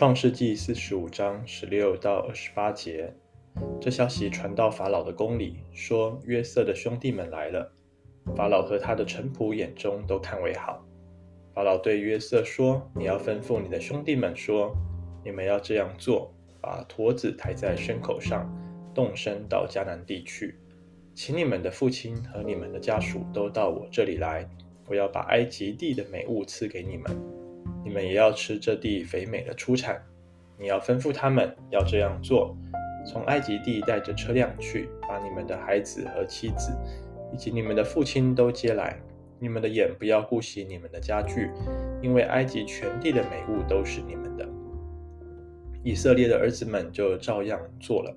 创世纪45章16到28节，这消息传到法老的宫里，说约瑟的兄弟们来了。法老和他的臣仆眼中都看为好。法老对约瑟说：“你要吩咐你的兄弟们说，你们要这样做，把驼子抬在牲口上，动身到迦南地去。请你们的父亲和你们的家属都到我这里来，我要把埃及地的美物赐给你们，你们也要吃这地肥美的出产。你要吩咐他们要这样做，从埃及地带着车辆去，把你们的孩子和妻子，以及你们的父亲都接来。你们的眼不要顾惜你们的家具，因为埃及全地的美物都是你们的。”以色列的儿子们就照样做了。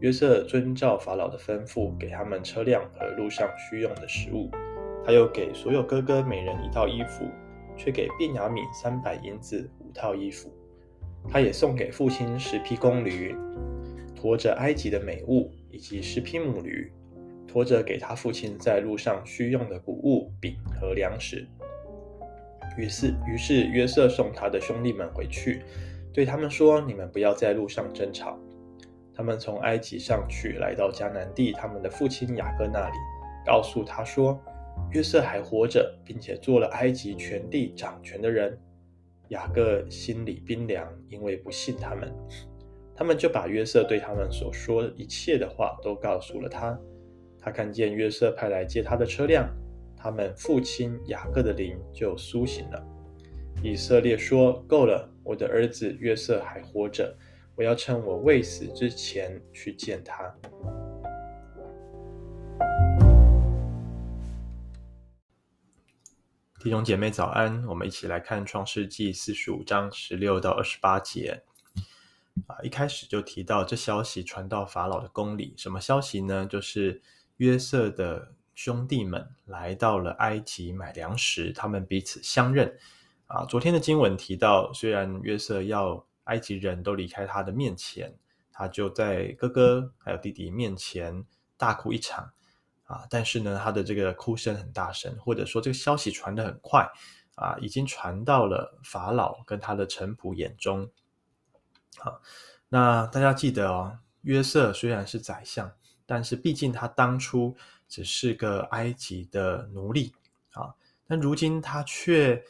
约瑟遵照法老的吩咐，给他们车辆和路上需用的食物。他又给所有哥哥每人1套衣服，却给便雅悯300银子5套衣服。他也送给父亲10匹公驴，驮着埃及的美物，以及10匹母驴，驮着给他父亲在路上需用的谷物、饼和粮食。于是约瑟送他的兄弟们回去，对他们说：“你们不要在路上争吵。”他们从埃及上去，来到迦南地他们的父亲雅各那里，告诉他说：“约瑟还活着，并且做了埃及全地掌权的人。”雅各心里冰凉，因为不信他们。他们就把约瑟对他们所说一切的话都告诉了他。他看见约瑟派来接他的车辆，他们父亲雅各的灵就苏醒了。以色列说：“够了，我的儿子约瑟还活着，我要趁我未死之前去见他。”弟兄姐妹早安，我们一起来看创世纪45章16到28节。一开始就提到这消息传到法老的宫里。什么消息呢？就是约瑟的兄弟们来到了埃及买粮食，他们彼此相认。昨天的经文提到，虽然约瑟要埃及人都离开他的面前，他就在哥哥还有弟弟面前大哭一场。但是呢，他的这个哭声很大声，或者说这个消息传得很快，已经传到了法老跟他的臣仆眼中。那大家记得约瑟虽然是宰相，但是毕竟他当初只是个埃及的奴隶，但如今他却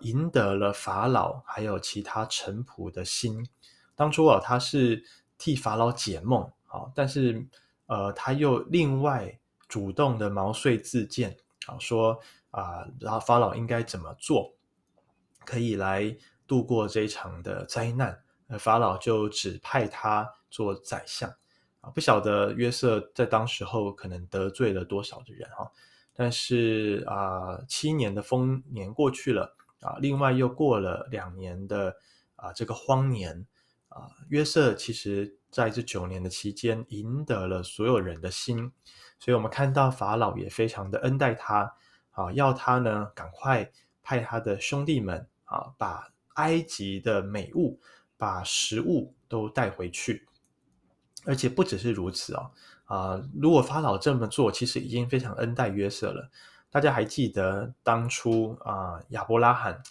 赢得了法老还有其他臣仆的心。当初他是替法老解梦，但是他又另外主动的毛遂自荐，说法老应该怎么做可以来度过这一场的灾难，法老就指派他做宰相。不晓得约瑟在当时候可能得罪了多少的人，但是7年的丰年过去了，另外又过了2年的这个荒年，约瑟其实在这9年的期间赢得了所有人的心。所以我们看到法老也非常的恩待他，要他呢赶快派他的兄弟们把埃及的美物、把食物都带回去。而且不只是如此如果法老这么做，其实已经非常恩待约瑟了。大家还记得当初亚伯拉罕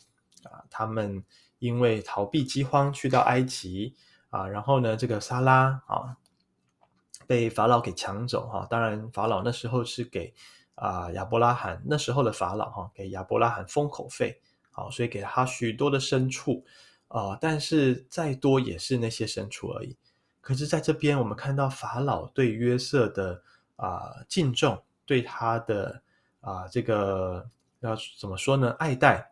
他们因为逃避饥荒去到埃及，然后呢这个撒拉被法老给抢走，当然法老那时候是给亚伯拉罕，那时候的法老给亚伯拉罕封口费，所以给他许多的牲畜，但是再多也是那些牲畜而已。可是在这边我们看到法老对约瑟的敬重，对他的这个要怎么说呢，爱戴，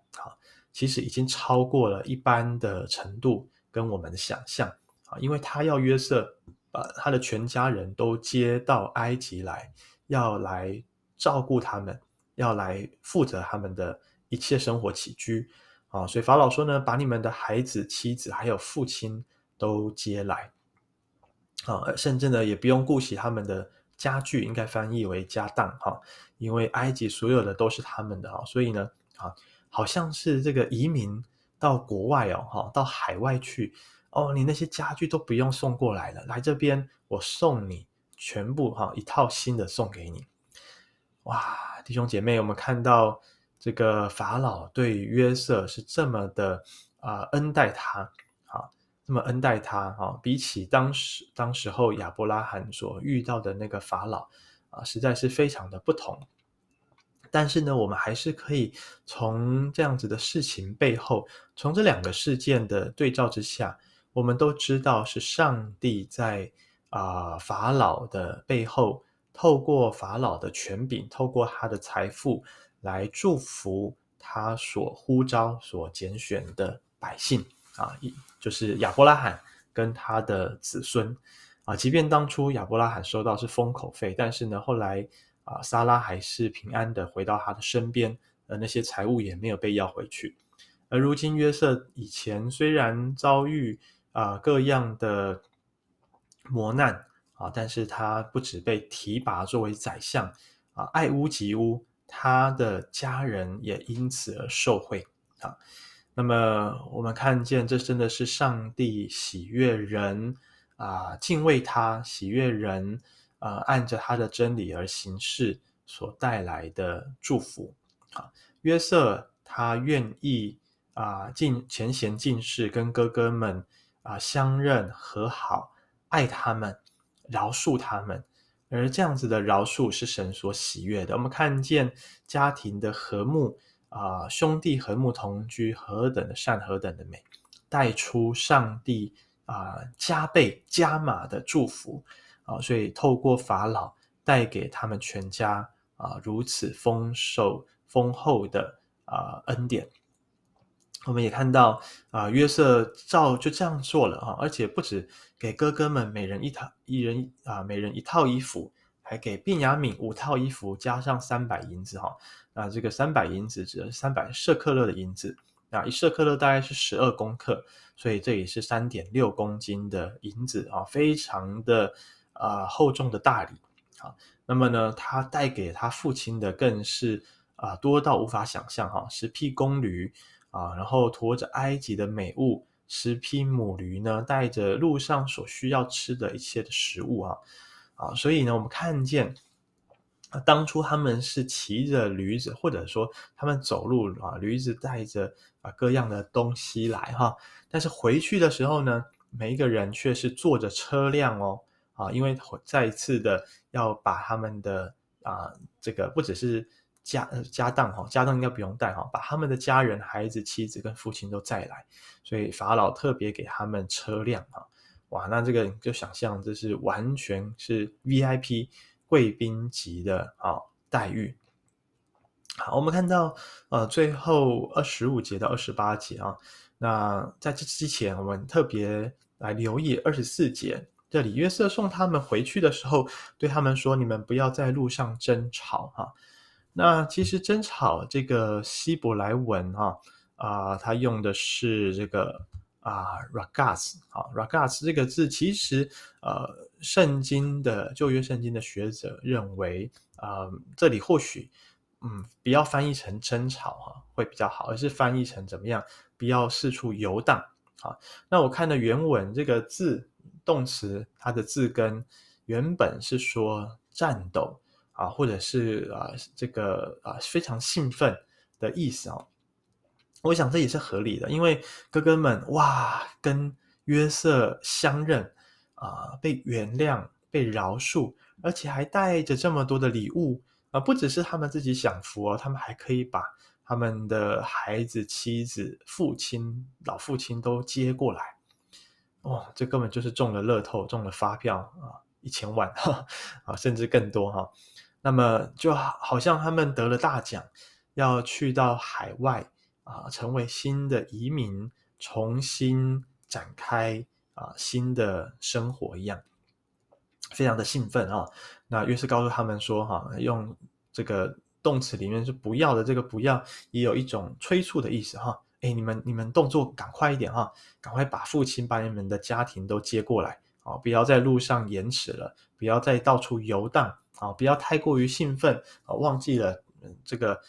其实已经超过了一般的程度跟我们的想象，因为他要约瑟把他的全家人都接到埃及来，要来照顾他们，要来负责他们的一切生活起居，所以法老说呢，把你们的孩子、妻子还有父亲都接来，甚至呢也不用顾惜他们的家具，应该翻译为家当，因为埃及所有的都是他们的，所以呢好像是这个移民到国外到海外去，你那些家具都不用送过来了，来这边我送你全部1套新的送给你。哇，弟兄姐妹，我们看到这个法老对约瑟是这么的恩待他，那么恩待他啊，比起当时候亚伯拉罕所遇到的那个法老啊，实在是非常的不同。但是呢，我们还是可以从这样子的事情背后，从这两个事件的对照之下，我们都知道是上帝在法老的背后，透过法老的权柄，透过他的财富来祝福他所呼召、所拣选的百姓啊，就是亚伯拉罕跟他的子孙啊。即便当初亚伯拉罕收到是封口费，但是呢，后来撒拉还是平安的回到他的身边，那些财物也没有被要回去。而如今约瑟以前虽然遭遇各样的磨难啊，但是他不只被提拔作为宰相啊，爱屋及乌，他的家人也因此而受惠啊。那么我们看见这真的是上帝喜悦人啊，敬畏他，喜悦人按着他的真理而行事所带来的祝福啊。约瑟他愿意前嫌尽释，跟哥哥们相认和好，爱他们，饶恕他们，而这样子的饶恕是神所喜悦的。我们看见家庭的和睦兄弟和睦同居，何等的善，何等的美，带出上帝加倍加码的祝福所以透过法老带给他们全家如此丰厚的恩典。我们也看到约瑟照就这样做了而且不止给哥哥们每人一套衣服，还给便雅悯5套衣服加上300银子那这个300银子指的是300舍克勒的银子，那1舍克勒大概是12公克，所以这也是 3.6 公斤的银子非常的厚重的大礼那么呢，他带给他父亲的更是多到无法想象10匹公驴然后驮着埃及的美物，10匹母驴呢，带着路上所需要吃的一切的食物所以呢，我们看见当初他们是骑着驴子，或者说他们走路驴子带着各样的东西来但是回去的时候呢，每一个人却是坐着车辆因为再一次的要把他们的这个不只是家当应该不用带把他们的家人、孩子、妻子跟父亲都载来，所以法老特别给他们车辆哇，那这个你就想象这是完全是 VIP 贵宾级的待遇。好，我们看到最后25节到28节那在这之前我们特别来留意24节，这里约瑟送他们回去的时候对他们说，你们不要在路上争吵那其实争吵这个希伯来文它用的是这个ragas ragas 这个字，其实旧约圣经的学者认为这里或许不要翻译成争吵会比较好，而是翻译成怎么样不要四处游荡那我看的原文这个字动词它的字根原本是说战斗或者是这个非常兴奋的意思我想这也是合理的，因为哥哥们跟约瑟相认被原谅、被饶恕，而且还带着这么多的礼物不只是他们自己享福他们还可以把他们的孩子、妻子、父亲、老父亲都接过来这根本就是中了乐透、中了发票1000万甚至更多那么就好像他们得了大奖，要去到海外成为新的移民，重新展开新的生活一样，非常的兴奋那约瑟告诉他们说用这个动词里面是不要的，这个不要也有一种催促的意思你们动作赶快一点赶快把父亲、把你们的家庭都接过来不要在路上延迟了，不要再到处游荡不要太过于兴奋忘记了这个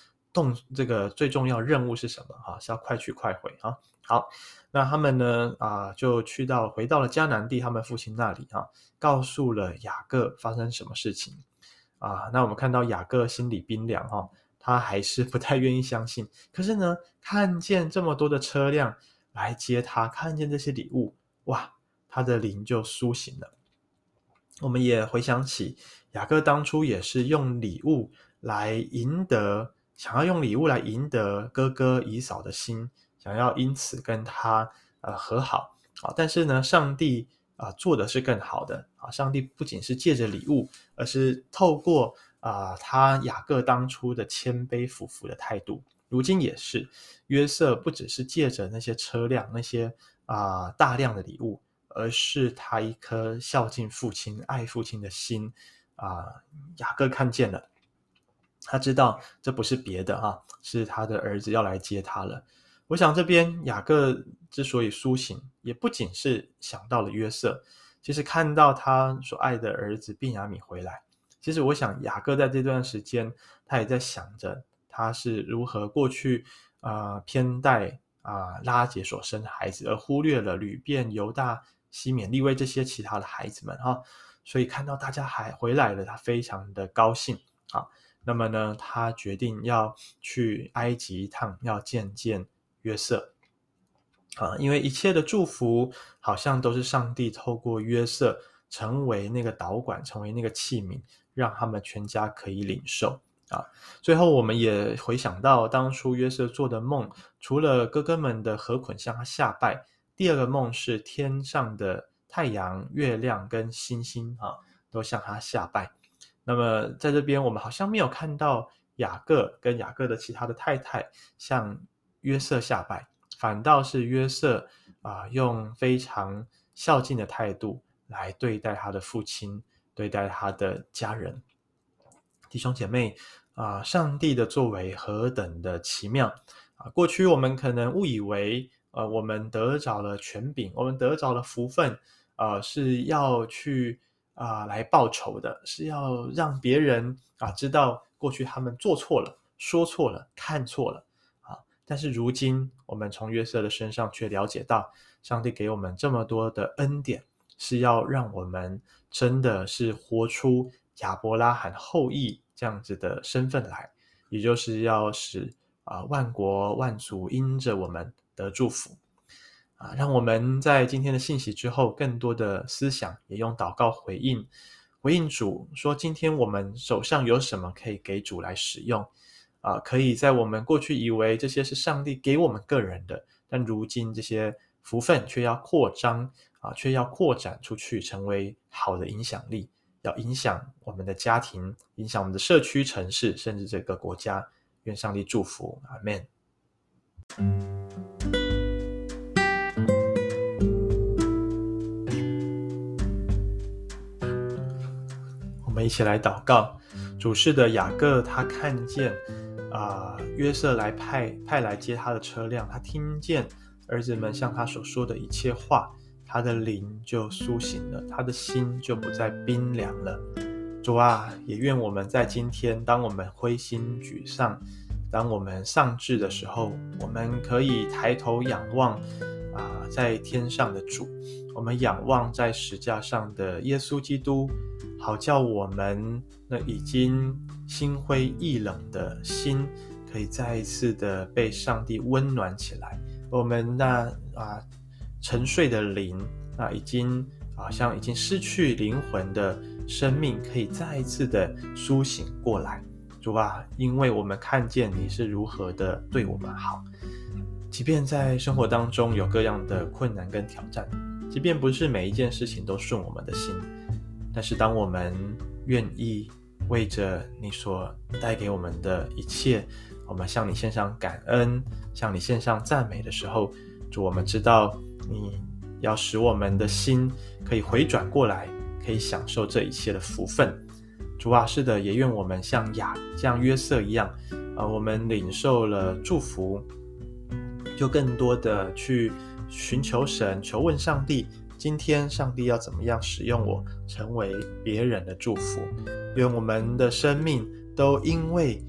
最重要任务是什么是要快去快回好，那他们呢就回到了迦南地他们父亲那里告诉了雅各发生什么事情那我们看到雅各心里冰凉他还是不太愿意相信，可是呢看见这么多的车辆来接他，看见这些礼物哇，他的灵就苏醒了。我们也回想起雅各当初也是用礼物来赢得哥哥以扫的心，想要因此跟他和好。但是呢，上帝做的是更好的。上帝不仅是借着礼物，而是透过他雅各当初的谦卑俯伏的态度。如今也是，约瑟不只是借着那些车辆、那些大量的礼物，而是他一颗孝敬父亲、爱父亲的心。雅各看见了，他知道这不是别的是他的儿子要来接他了。我想这边雅各之所以苏醒，也不仅是想到了约瑟，其实看到他所爱的儿子便雅悯回来。其实我想雅各在这段时间，他也在想着他是如何过去偏待拉结所生的孩子，而忽略了吕便、犹大、西缅、利未这些其他的孩子们所以看到大家还回来了，他非常的高兴那么呢，他决定要去埃及一趟，要见约瑟因为一切的祝福好像都是上帝透过约瑟成为那个导管，成为那个器皿，让他们全家可以领受最后我们也回想到当初约瑟做的梦，除了哥哥们的合捆向他下拜，第二个梦是天上的太阳、月亮跟星星都向他下拜。那么在这边我们好像没有看到雅各跟雅各的其他的太太向约瑟下拜，反倒是约瑟用非常孝敬的态度来对待他的父亲，对待他的家人。弟兄姐妹上帝的作为何等的奇妙过去我们可能误以为我们得着了权柄，我们得着了福分是要去来报仇的，是要让别人知道过去他们做错了、说错了、看错了但是如今我们从约瑟的身上却了解到，上帝给我们这么多的恩典，是要让我们真的是活出亚伯拉罕后裔这样子的身份来，也就是要使万国万族因着我们得祝福让我们在今天的信息之后更多的思想，也用祷告回应主，说今天我们手上有什么可以给主来使用可以在我们过去以为这些是上帝给我们个人的，但如今这些福分却要扩张却要扩展出去，成为好的影响力，要影响我们的家庭，影响我们的社区、城市，甚至这个国家。愿上帝祝福，阿们。我们一起来祷告。主事的雅各，他看见约瑟来派来接他的车辆，他听见儿子们向他所说的一切话，他的灵就苏醒了，他的心就不再冰凉了。主啊，也愿我们在今天，当我们灰心沮丧、当我们丧志的时候，我们可以抬头仰望在天上的主，我们仰望在十架上的耶稣基督，好叫我们那已经心灰意冷的心，可以再一次的被上帝温暖起来。我们那沉睡的灵，已经好像已经失去灵魂的生命，可以再一次的苏醒过来。主啊，因为我们看见你是如何的对我们好，即便在生活当中有各样的困难跟挑战，即便不是每一件事情都顺我们的心，但是当我们愿意为着你所带给我们的一切，我们向你献上感恩，向你献上赞美的时候，主，我们知道你要使我们的心可以回转过来，可以享受这一切的福分。主啊，是的，也愿我们像约瑟一样我们领受了祝福，就更多的去寻求神，求问上帝，今天上帝要怎么样使用我，成为别人的祝福。愿我们的生命都因为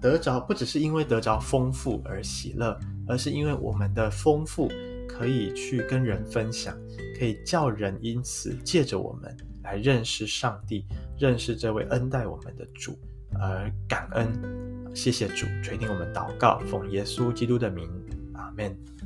得着，不只是因为得着丰富而喜乐，而是因为我们的丰富可以去跟人分享，可以叫人因此借着我们来认识上帝，认识这位恩待我们的主而感恩。谢谢主垂听我们祷告，奉耶稣基督的名，阿们。